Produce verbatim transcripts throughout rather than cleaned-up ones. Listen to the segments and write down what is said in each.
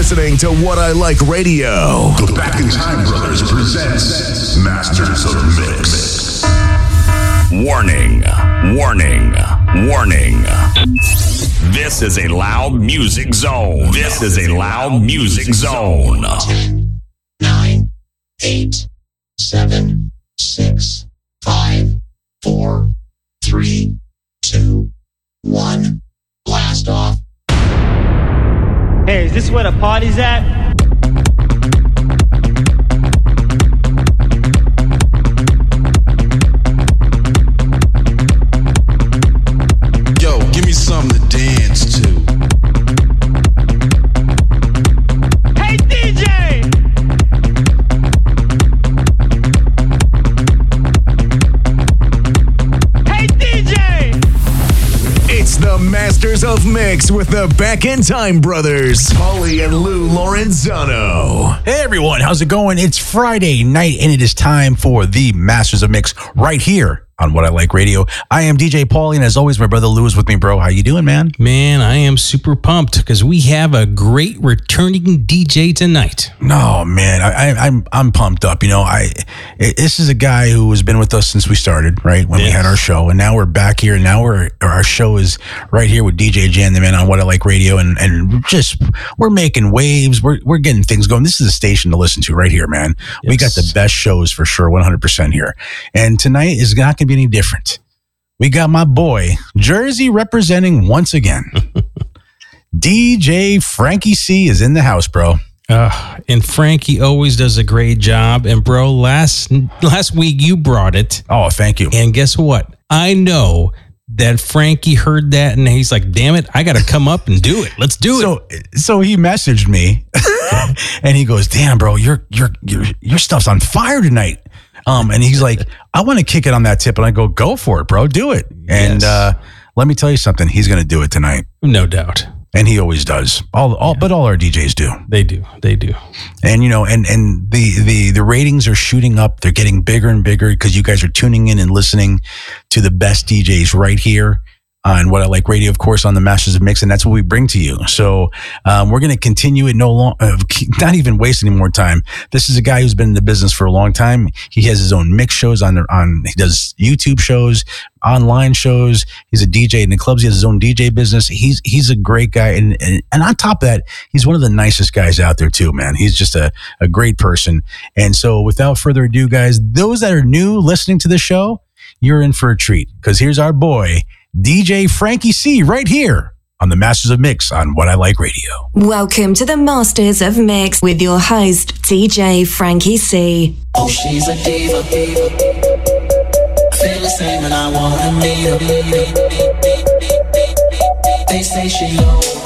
listening to What I Like Radio. The Back in Time Brothers presents Masters of Mix. Warning, warning, warning. This is a loud music zone. This is a loud music zone. Ten, nine, eight, seven, six, five, four, three, two, one. Blast off. Hey, is this where the party's at? Of Mix with the Back in Time Brothers, Paulie and Lou Lorenzano. Hey everyone, how's it going? It's Friday night and it is time for the Masters of Mix right here on What I Like Radio. I am D J Paulie, and as always, my brother Lou is with me, bro. How you doing, man? Man, I am super pumped because we have a great returning D J tonight. No, man, I, I, I'm I'm pumped up. You know, I this is a guy who has been with us since we started, right? When yes. we had our show, and now we're back here, and now we're our show is right here with D J Jan, the man on What I Like Radio, and and just we're making waves. We're we're getting things going. This is a station to listen to right here, man. Yes. We got the best shows for sure, one hundred percent here, and tonight is not gonna be any different. We got my boy Jersey representing once again. D J Frankie C is in the house, bro. Uh, and Frankie always does a great job. And bro, last last week you brought it. Oh, thank you. And guess what? I know that Frankie heard that and he's like, damn it, I got to come up and do it. Let's do so, it. So he messaged me and he goes, damn, bro, your your your your stuff's on fire tonight. Um, and he's like, I want to kick it on that tip. And I go, go for it, bro. Do it. And yes. uh, let me tell you something. He's going to do it tonight. No doubt. And he always does. All, all, yeah. But all our D Js do. They do. They do. And, you know, and, and the, the, the ratings are shooting up. They're getting bigger and bigger because you guys are tuning in and listening to the best D Js right here on What I Like Radio, of course, on the Masters of Mix, and that's what we bring to you. So um, we're going to continue it no long, uh, not even waste any more time. This is a guy who's been in the business for a long time. He has his own mix shows on, on he does YouTube shows, online shows. He's a D J in the clubs. He has his own D J business. He's he's a great guy, and and, and on top of that, he's one of the nicest guys out there too, man. He's just a, a great person. And so without further ado, guys, those that are new listening to the show, you're in for a treat because here's our boy, D J Frankie C, right here on the Masters of Mix on What I Like Radio. Welcome to the Masters of Mix with your host, D J Frankie C. Oh, she's a diva, diva. I feel the same and I want to meet her. They say she knows.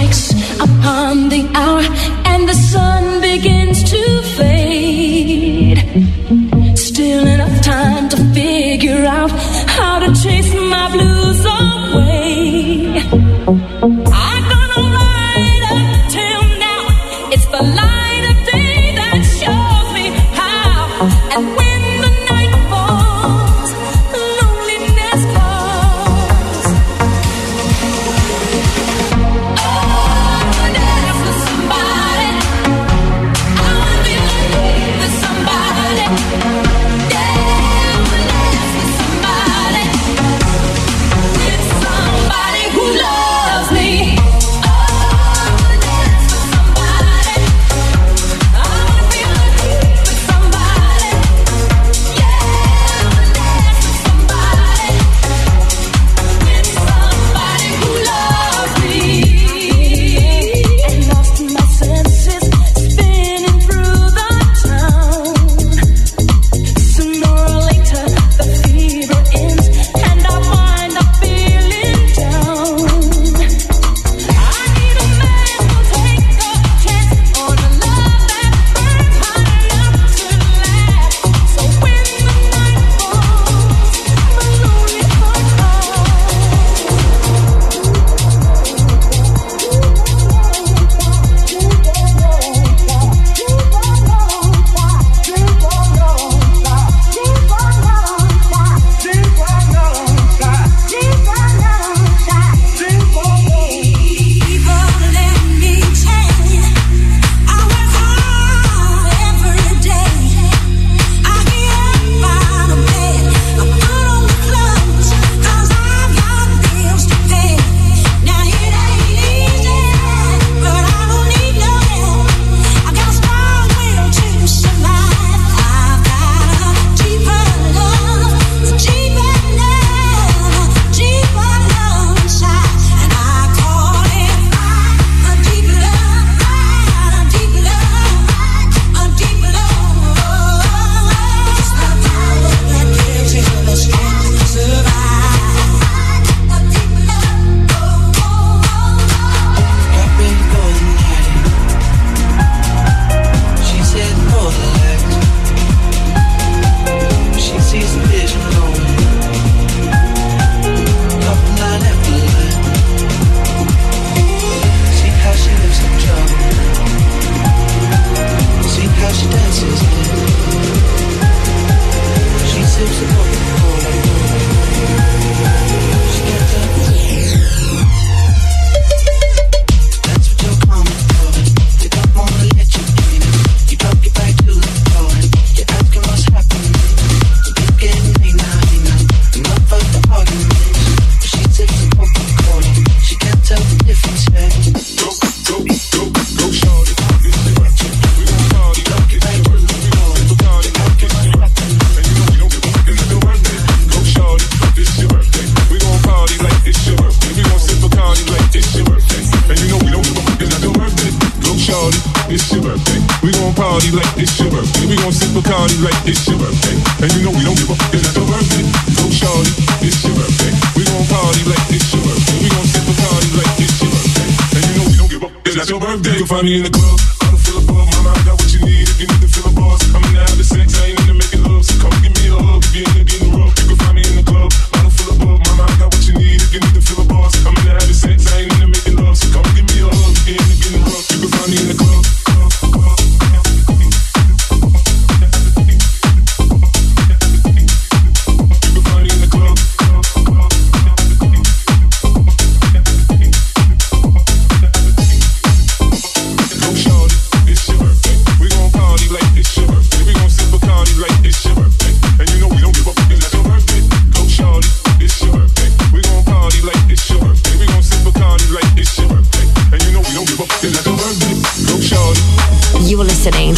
strikes upon the hour and the sun begins to fade. Still enough time to figure out how to chase my blues away. I've gone all right up till now. It's the light of day that shows me how. And when the night falls, loneliness calls. Oh, I could dance with somebody. I wanna be like with somebody.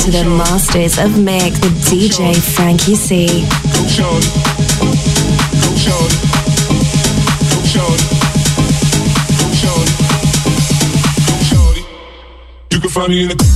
The Masters of Mix with D J Frankie C. Go shorty, go shorty, go shorty, go shorty, go shorty. You can find me in the.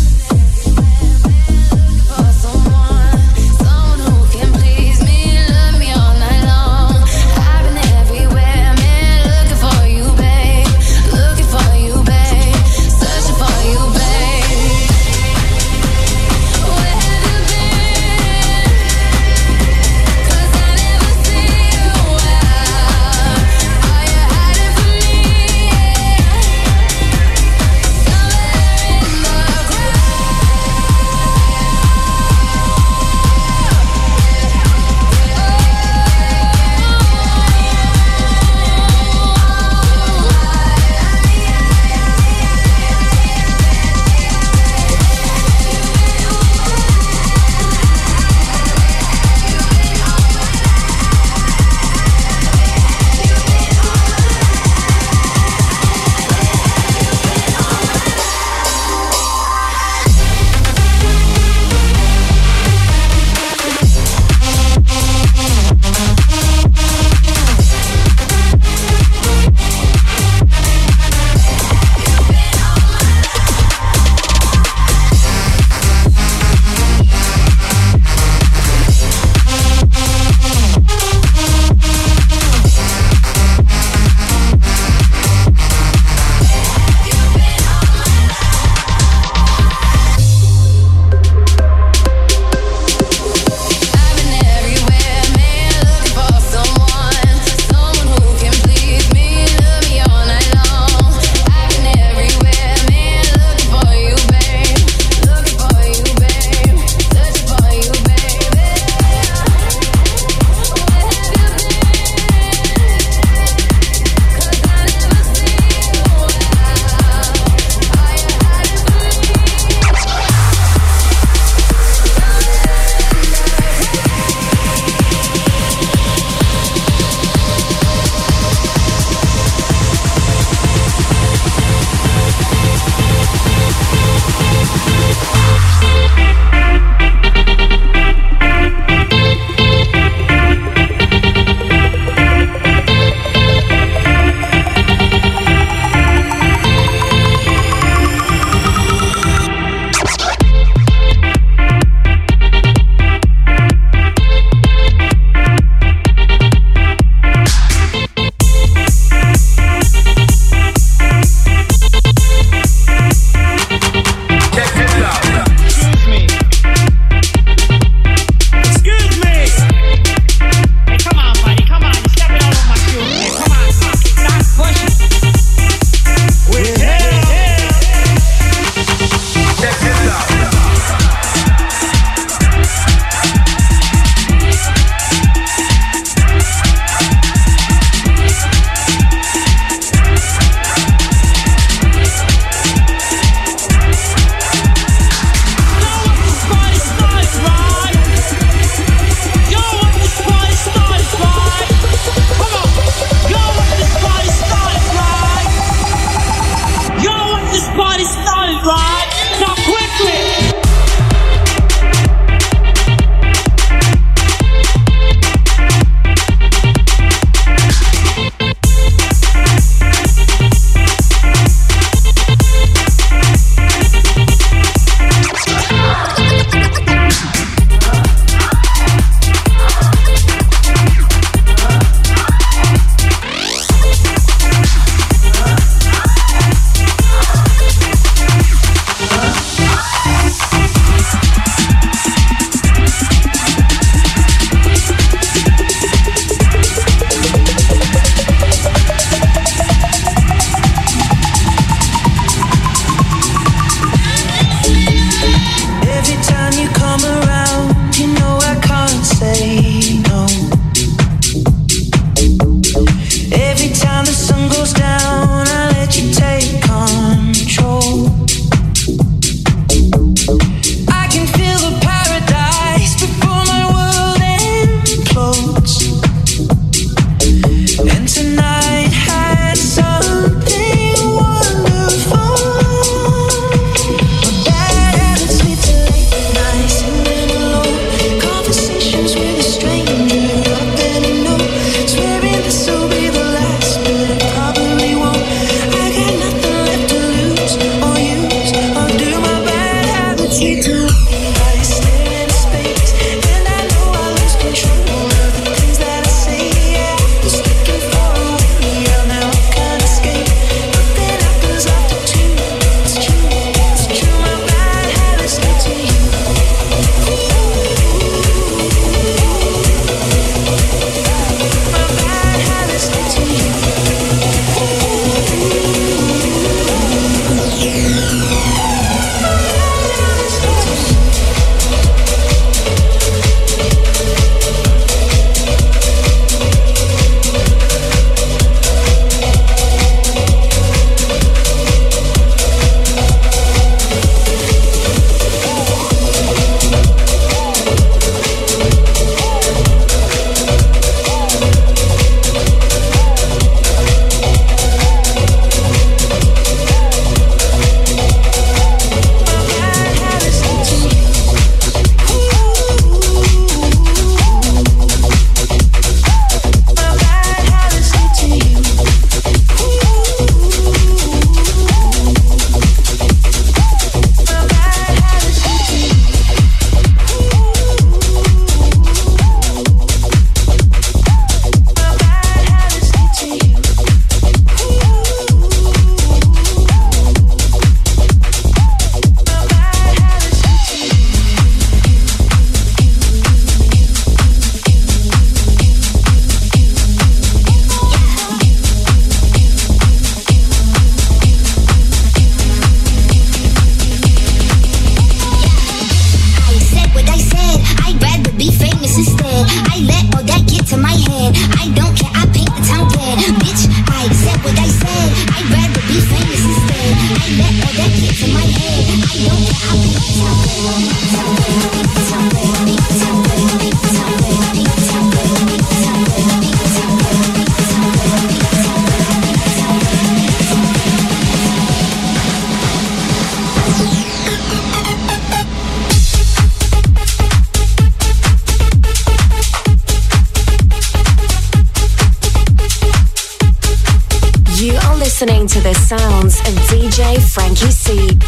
listening to the sounds of D J Frankie C.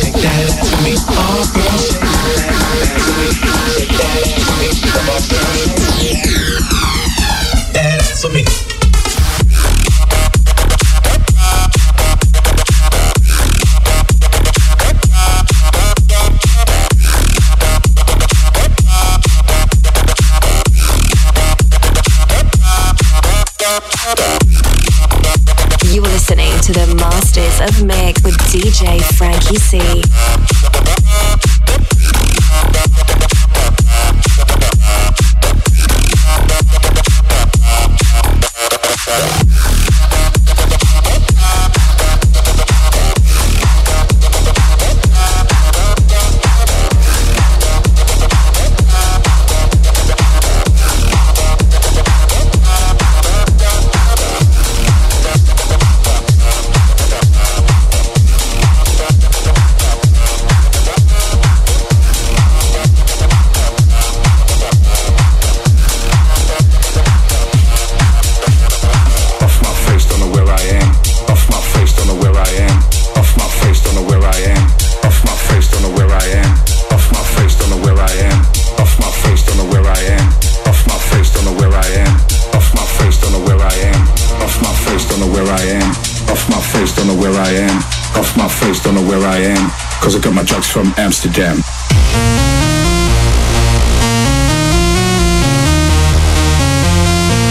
Take that ass for me, oh girl, take that ass for me. You are listening to the Masters of Mix with D J Frankie C. From Amsterdam.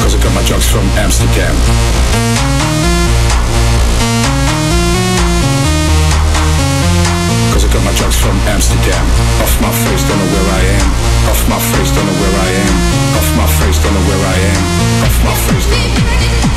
Cause I got my drugs from Amsterdam. Cause I got my drugs from Amsterdam. Off my face, don't know where I am. Off my face, don't know where I am. Off my face, don't know where I am. Off my face, don't know where I am.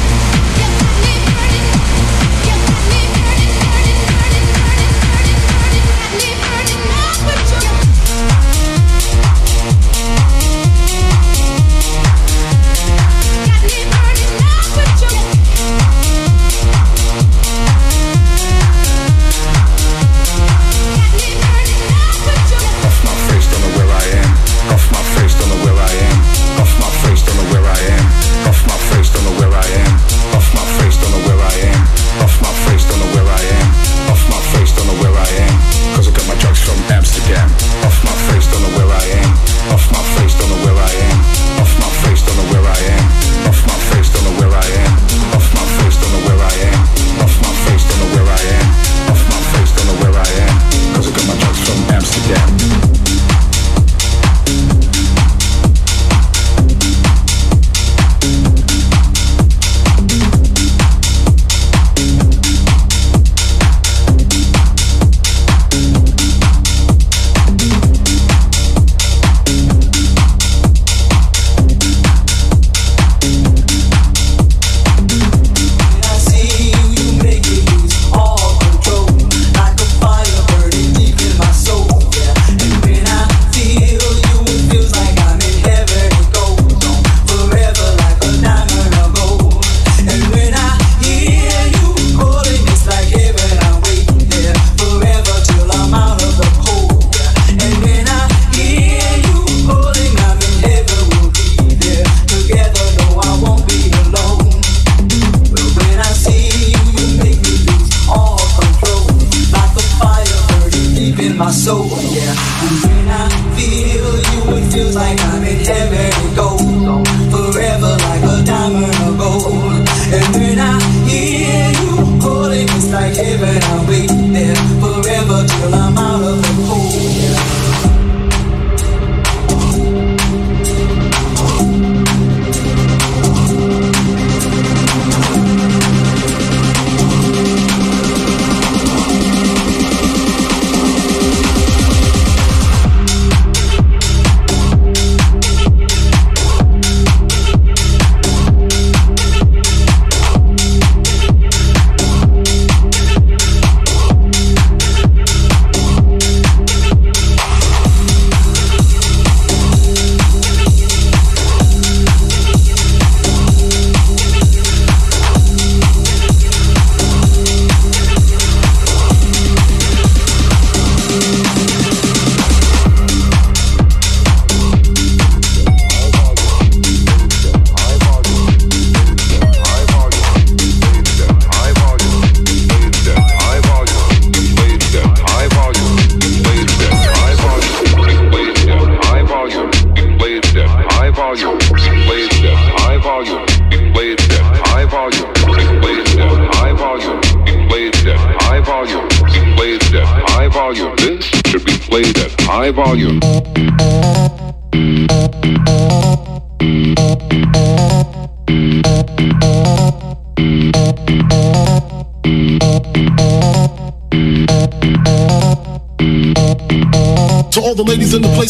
Volume.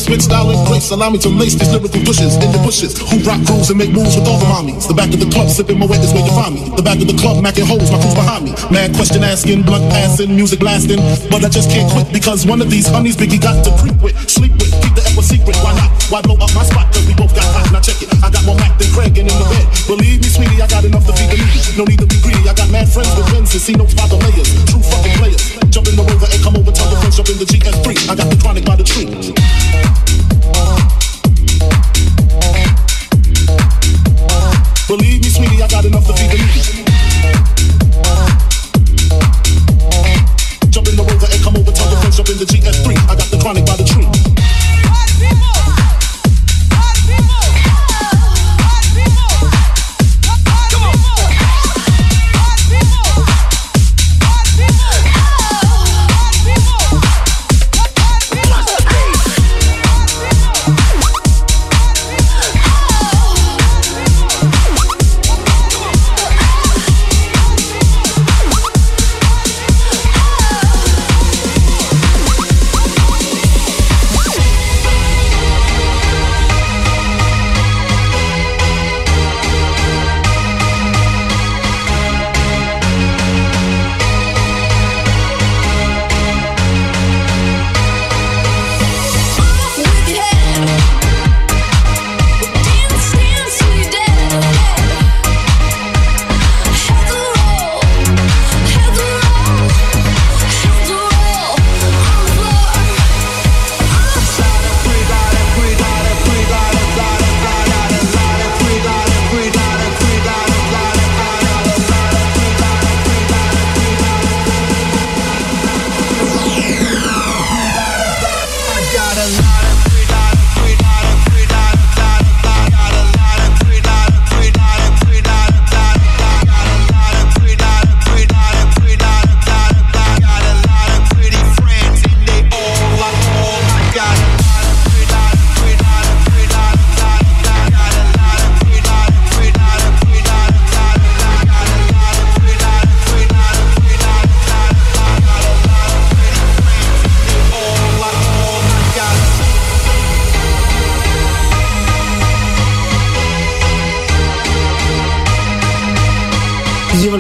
spit style in place. Allow me to lace these lyrical bushes in the bushes. Who rock crews and make moves with all the mommies. The back of the club sipping my wet is where you find me. The back of the club macking holes, my crew's behind me. Mad question asking, blunt passing, music blasting. But I just can't quit because one of these honeys Biggie got to creep with, sleep with, keep the ever secret. Why not? Why blow up my spot? Cause we both got hot. Now check it, I got more Mac than Craig and in the bed. Believe me, sweetie, I got enough to feed the needy. No need to be greedy. I got mad friends with friends and see no by the layers. True fucking players. Jump in the rover and come over, tell the friends, jump in the G S three. I got the chronic by the tree. Believe me, sweetie, I got enough to feed the needy. Jump in the rover and come over, tell the friends, jump in the G S three. I got the chronic by the tree.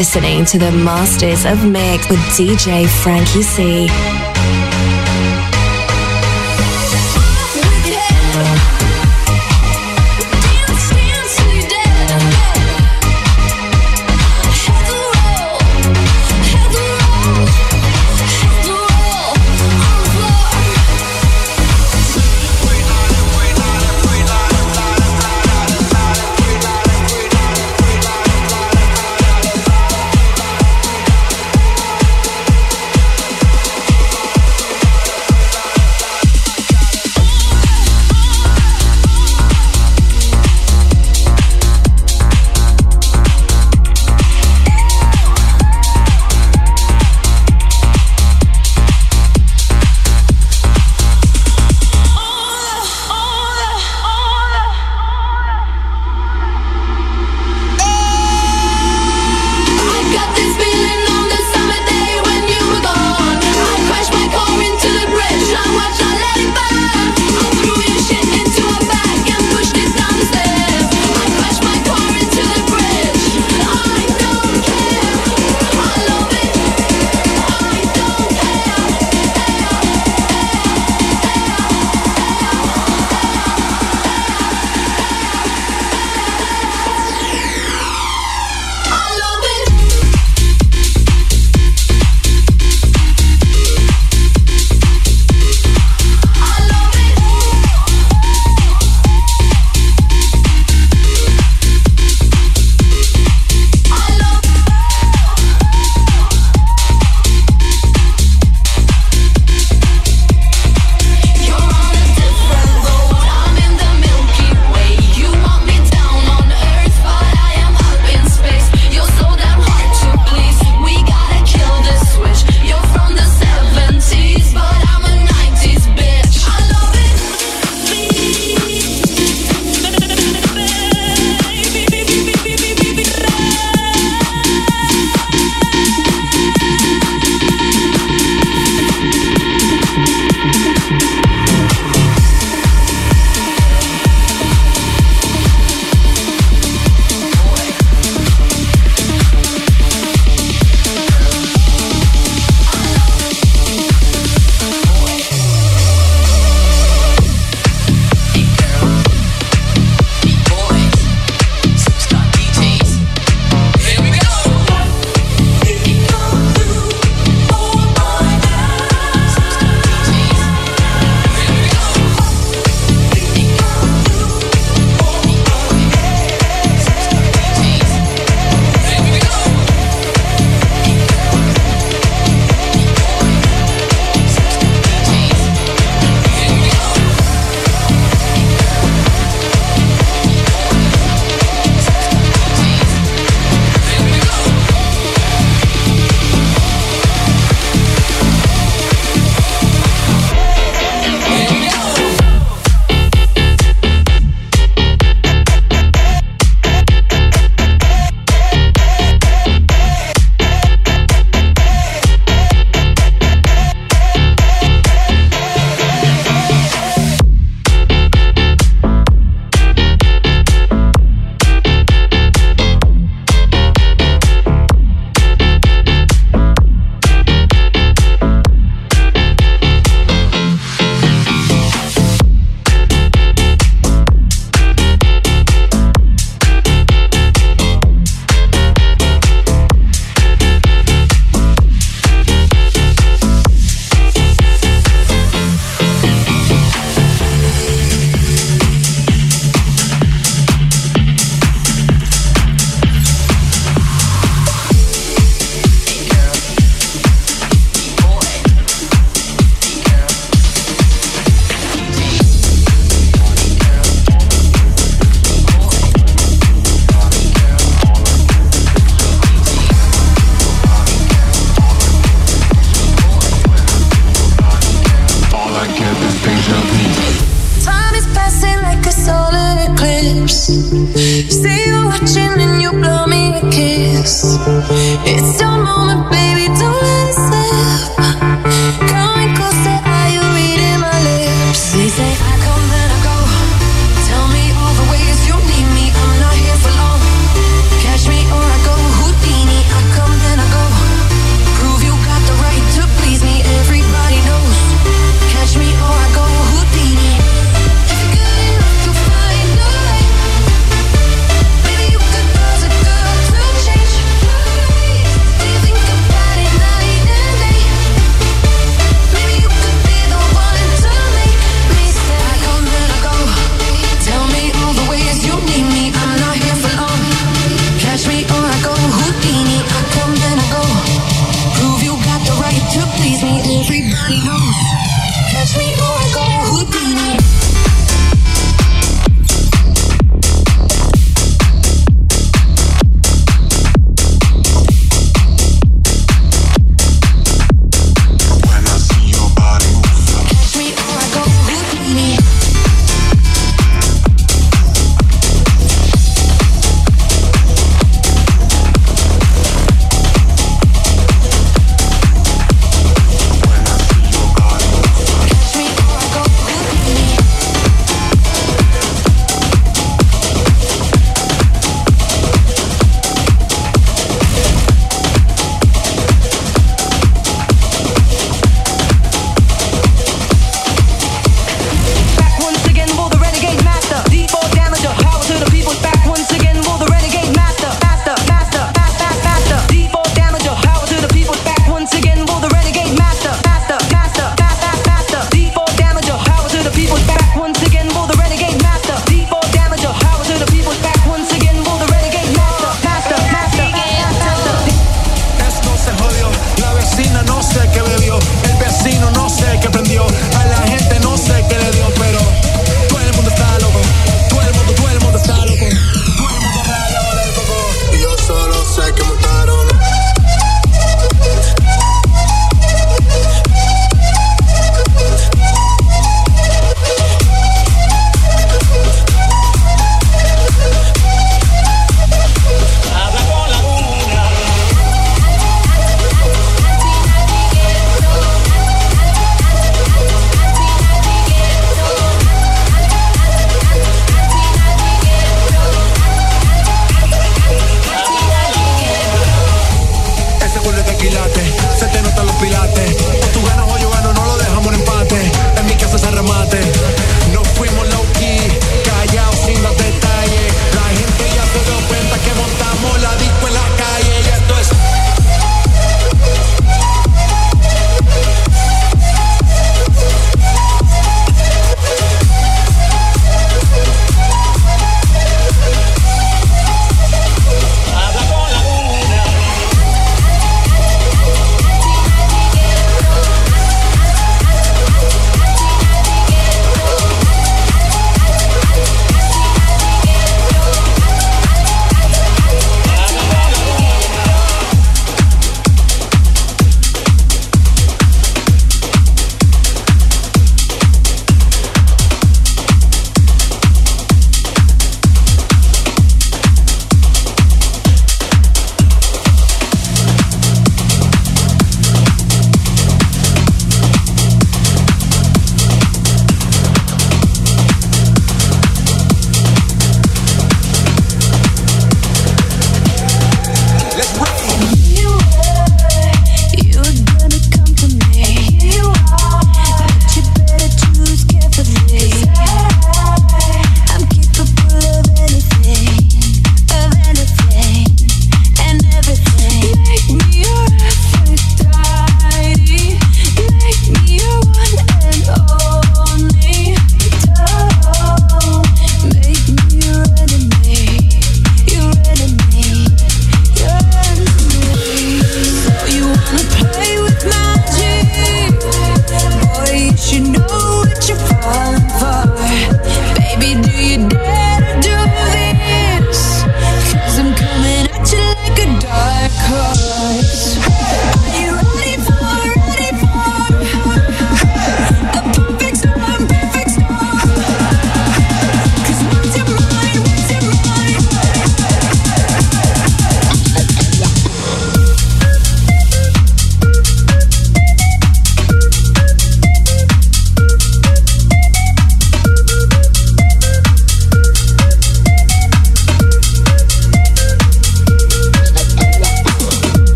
Listening to the Masters of Mix with D J Frankie C.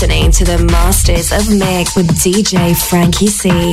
listening to the Masters of Mix with D J Frankie C.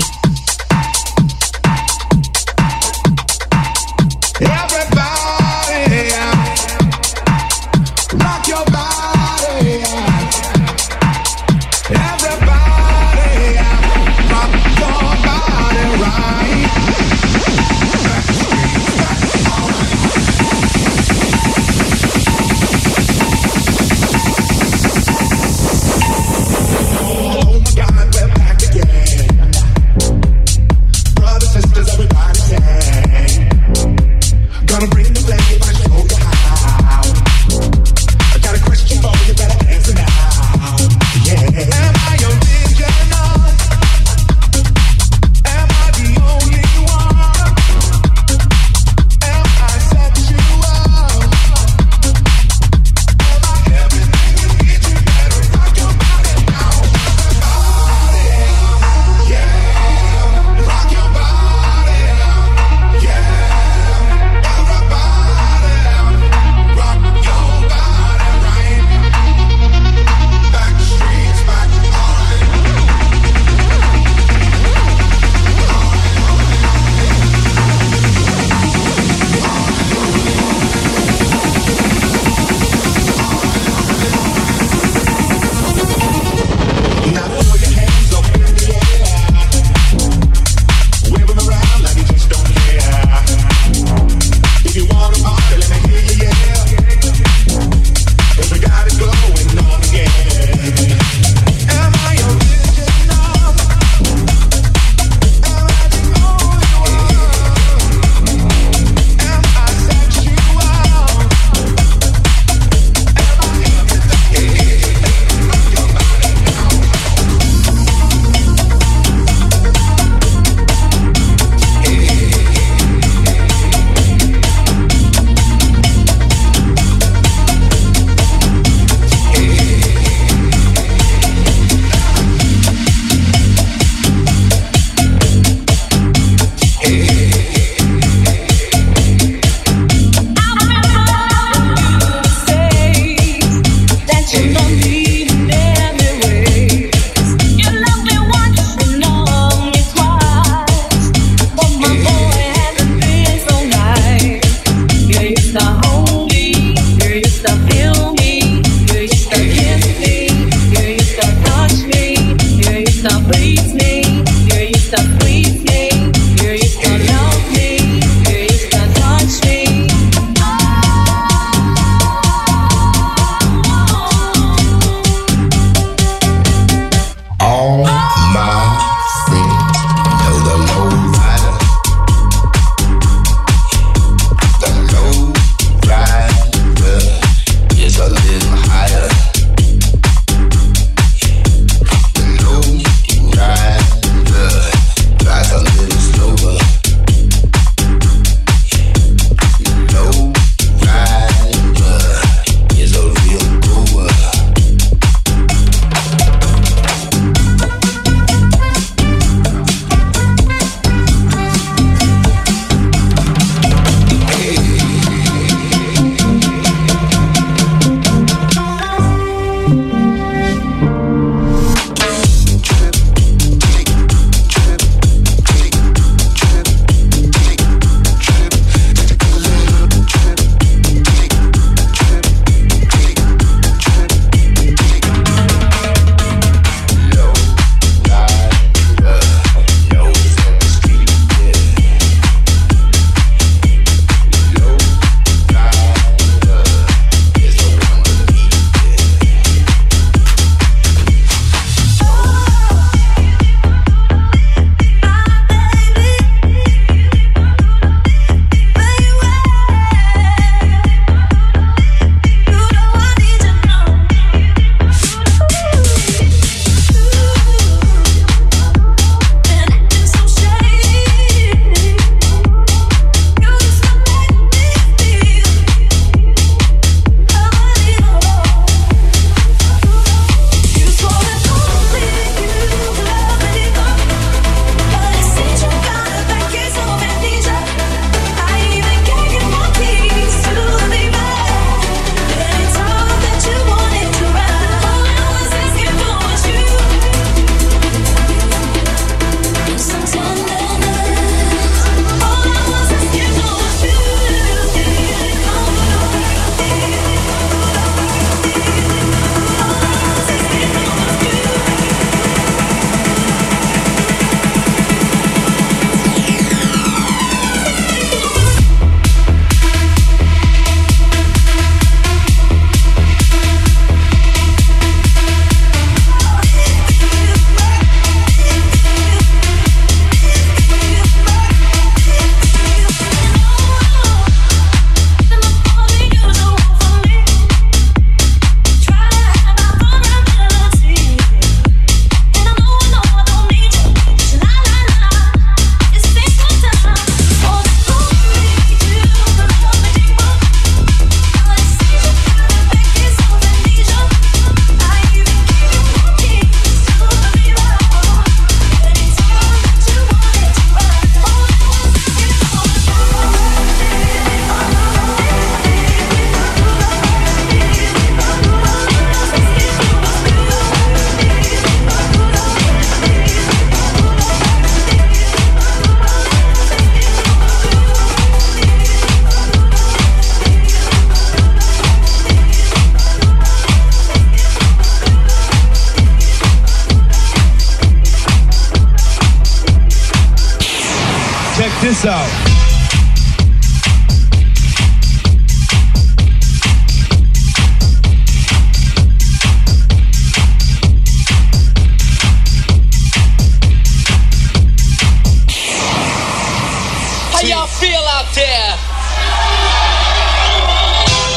Thank you.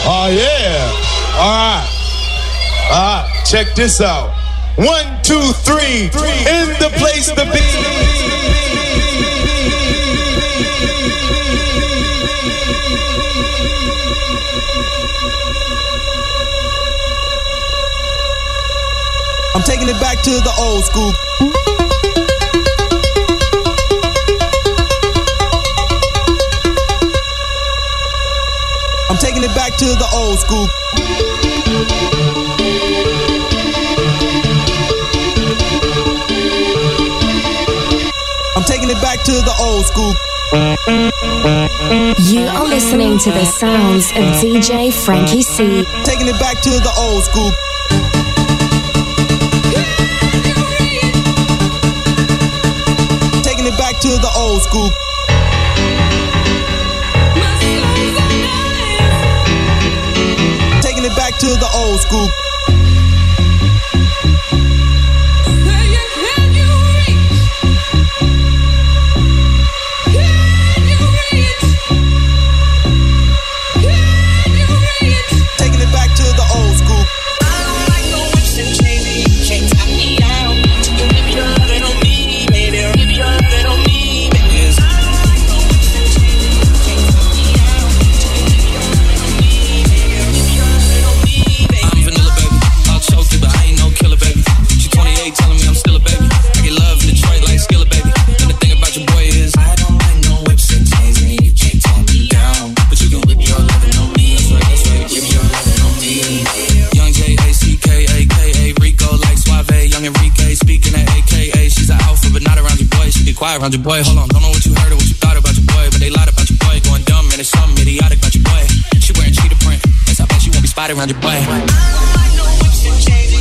Oh, yeah. All right. All right. Check this out. One, two, three. three. In the place to be. I'm taking it back to the old school. I'm taking it back to the old school. I'm taking it back to the old school. You are listening to the sounds of D J Frankie C. Taking it back to the old school. Taking it back to the old school. Back to the old school. Can you, can you reach? Can you reach? Can you reach? Taking it back to the old school. I don't like no whips and chains. You can't tie me out. You give me your love and on me, baby. You give me your love and on me, baby. I don't like no whips and chains. You can't tie me out. You give me your love and on me, baby. You give me your love. Killer baby, she twenty-eight, telling me I'm still a baby. I get love in Detroit like Skillet baby. And the thing about your boy is I don't like no whips and chains, and you can't tie me down. But you can whip your lovin' on me. That's right, that's right. Whip your lovin' on me. Young J A C K A K A Rico like Suave. Young Enrique speaking at A K A. She's an alpha, but not around your boy. She be quiet around your boy. Hold on, don't know what you heard or what you thought about your boy, but they lied about your boy. Going dumb and it's something idiotic about your boy. She wearing cheetah print, that's how bad she won't be spotted around your boy. I don't like no whips and chains.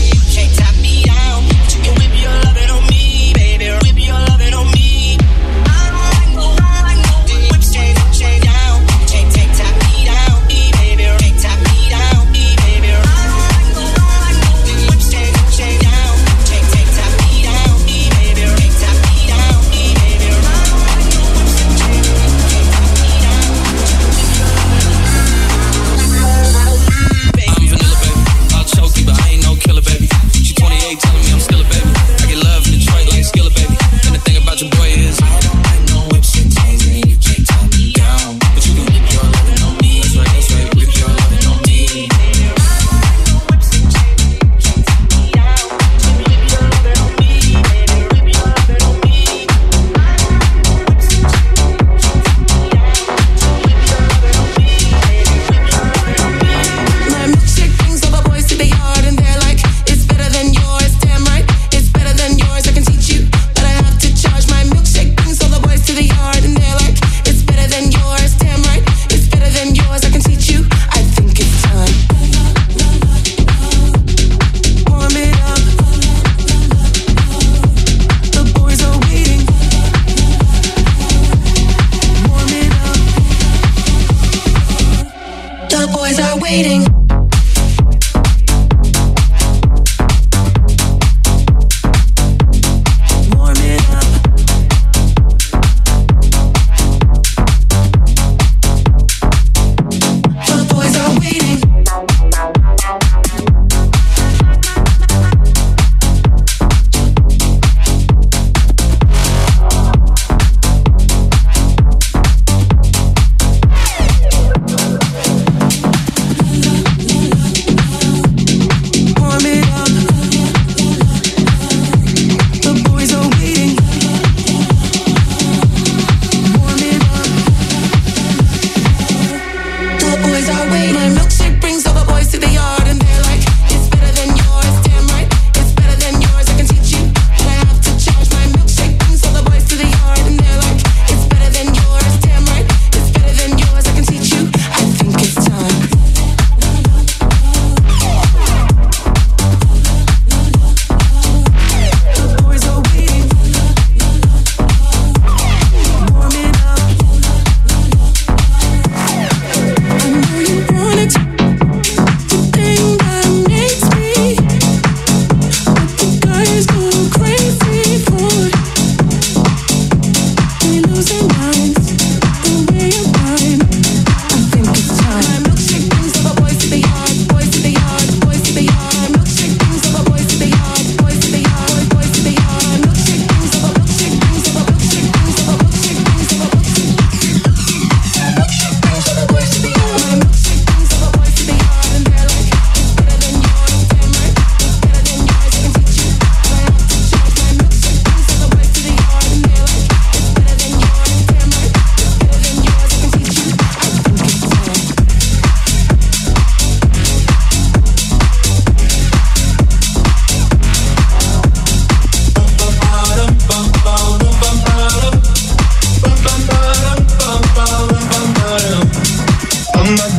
It's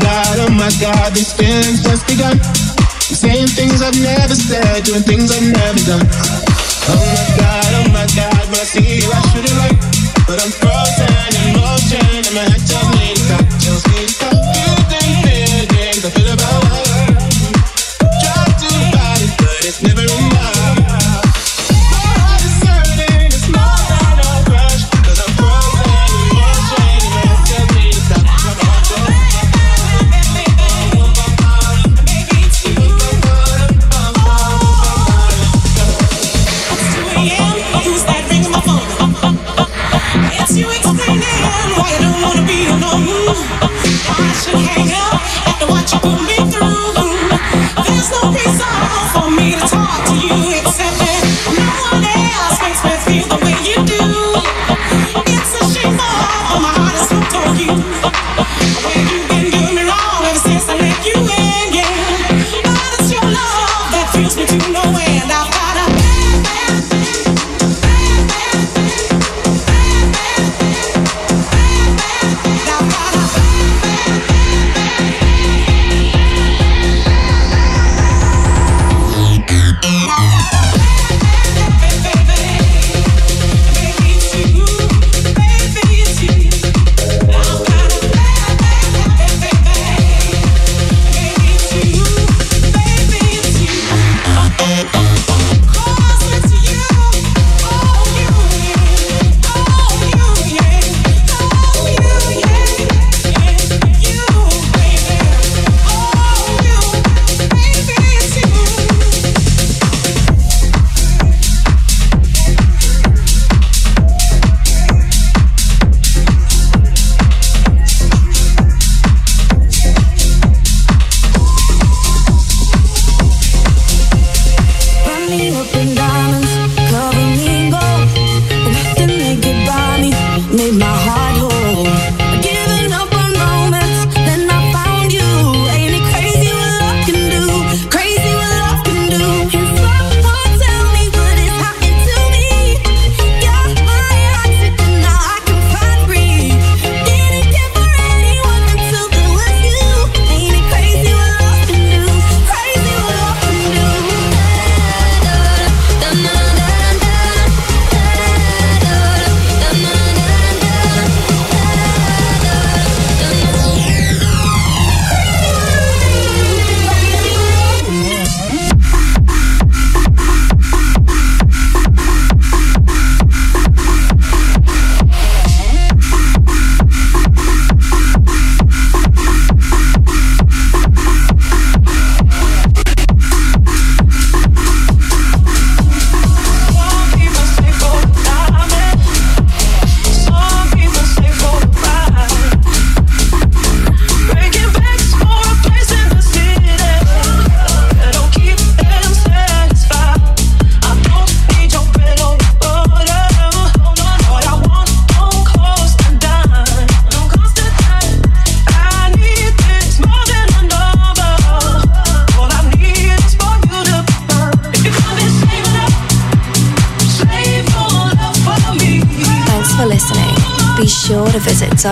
god, oh my god, these feelings just begun. I'm saying things I've never said, doing things I've never done. Oh my god, oh my god, when I see you I should have liked, but I'm frozen in motion and my head tells me to stop, tells me to stop. You think they're things I feel about love, try to fight it, but it's never enough.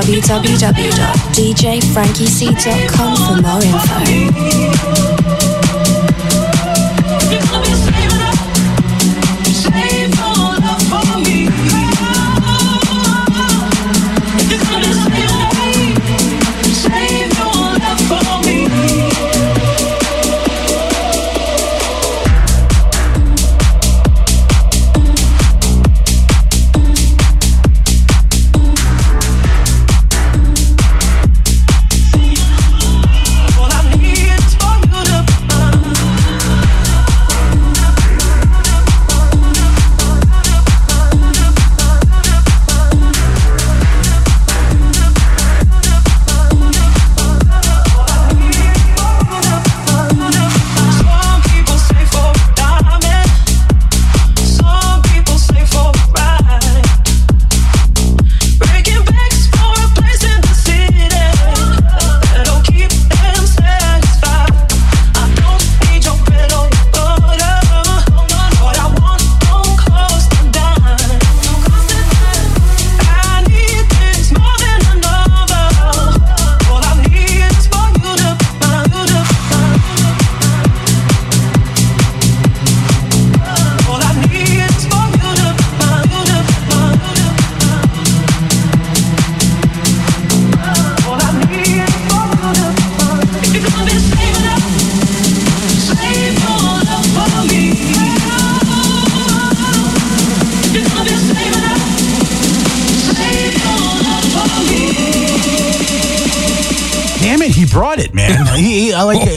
w w w dot d j frankie c dot com for more info. man. He, he, I like, I like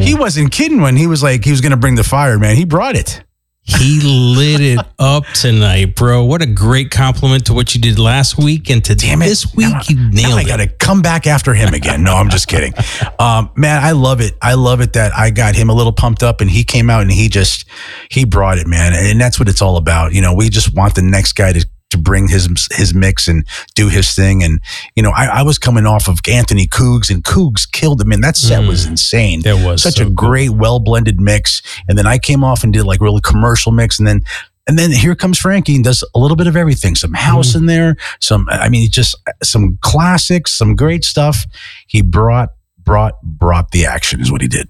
I, he wasn't kidding when he was like he was going to bring the fire, man. He brought it. He lit it up tonight, bro. What a great compliment to what you did last week and to Damn it. this week. Now, you nailed now it. I got to come back after him again. No, I'm just kidding. Um, man, I love it. I love it that I got him a little pumped up and he came out and he just, he brought it, man. And that's what it's all about. You know, we just want the next guy to to bring his his mix and do his thing. And, you know, I, I was coming off of Anthony Coogs, and Coogs killed him. And that set mm, was insane. That was such so a great, cool. well-blended mix. And then I came off and did like really commercial mix. And then and then here comes Frankie and does a little bit of everything. Some house mm. in there, some, I mean, just some classics, some great stuff. He brought, brought, brought the action is what he did.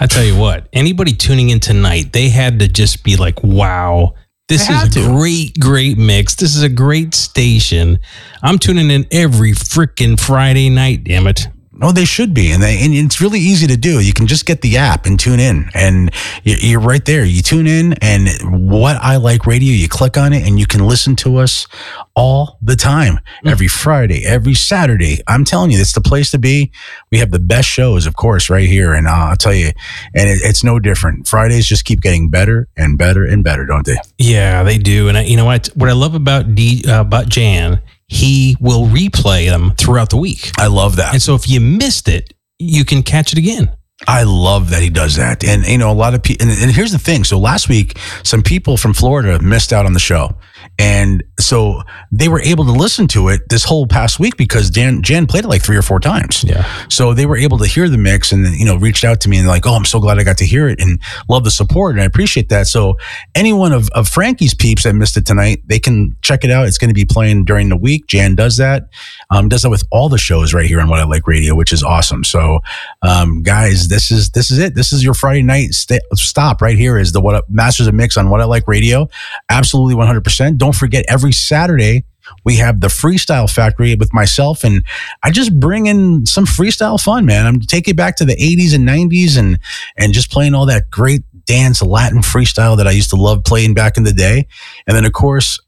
I tell you what, anybody tuning in tonight, they had to just be like, wow, this is a to. great, great mix. This is a great station. I'm tuning in every freaking Friday night, damn it. No, they should be. And, they, and it's really easy to do. You can just get the app and tune in. And you're right there. You tune in and What I Like Radio, you click on it and you can listen to us all the time. Mm-hmm. Every Friday, every Saturday. I'm telling you, it's the place to be. We have the best shows, of course, right here. And uh, I'll tell you, and it, it's no different. Fridays just keep getting better and better and better, don't they? Yeah, they do. And I, you know what? What I love about D, uh, about Jan, he will replay them throughout the week. I love that. And so if you missed it, you can catch it again. I love that he does that. And, you know, a lot of people, and, and here's the thing. So last week, some people from Florida missed out on the show. And so they were able to listen to it this whole past week because Dan, Jan played it like three or four times. Yeah. So they were able to hear the mix and, you know, reached out to me and like, oh, I'm so glad I got to hear it and love the support. And I appreciate that. So anyone of, of Frankie's peeps that missed it tonight, they can check it out. It's going to be playing during the week. Jan does that, um, does that with all the shows right here on What I Like Radio, which is awesome. So, um, guys, This is this is it. This is your Friday night st- stop right here is the what I, Masters of Mix on What I Like Radio. Absolutely one hundred percent. Don't forget, every Saturday we have the Freestyle Factory with myself, and I just bring in some freestyle fun, man. I'm taking it back to the eighties and nineties and and just playing all that great dance Latin freestyle that I used to love playing back in the day. And then, of course,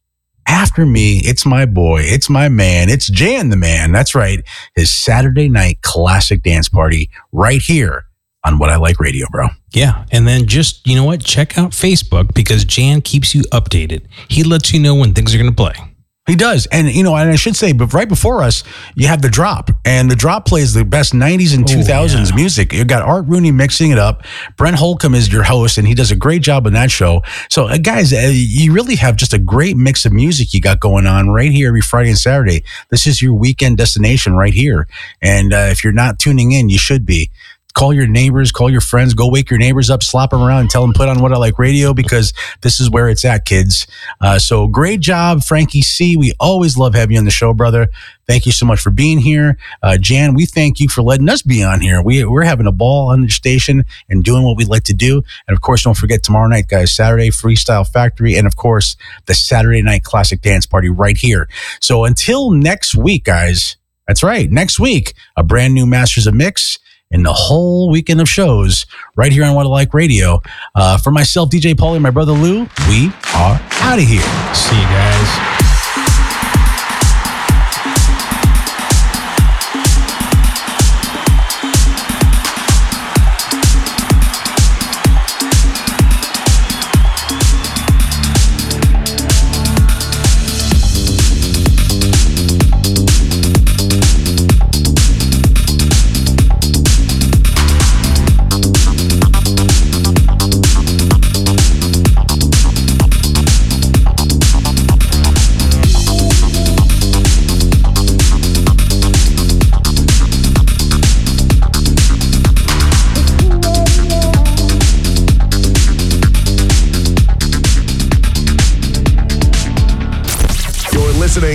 after me, it's my boy, it's my man, it's Jan the man. That's right. His Saturday night classic dance party right here on What I Like Radio, bro. Yeah. And then just, you know what? Check out Facebook because Jan keeps you updated. He lets you know when things are going to play. He does. And, you know, and I should say, but right before us, you have The Drop. And The Drop plays the best nineties and two thousands oh, yeah. music. You've got Art Rooney mixing it up. Brent Holcomb is your host, and he does a great job on that show. So, uh, guys, uh, you really have just a great mix of music you got going on right here every Friday and Saturday. This is your weekend destination right here. And uh, if you're not tuning in, you should be. Call your neighbors, call your friends, go wake your neighbors up, slap them around, and tell them put on What I Like Radio because this is where it's at, kids. Uh, so great job, Frankie C. We always love having you on the show, brother. Thank you so much for being here. Uh, Jan, we thank you for letting us be on here. We, we're having a ball on the station and doing what we like to do. And, of course, don't forget tomorrow night, guys, Saturday, Freestyle Factory, and, of course, the Saturday Night Classic Dance Party right here. So until next week, guys, that's right, next week, a brand new Masters of Mix and the whole weekend of shows right here on What I Like Radio. Uh, for myself, D J Paulie, my brother Lou, we are out of here. See you guys.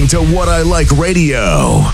To What I Like Radio.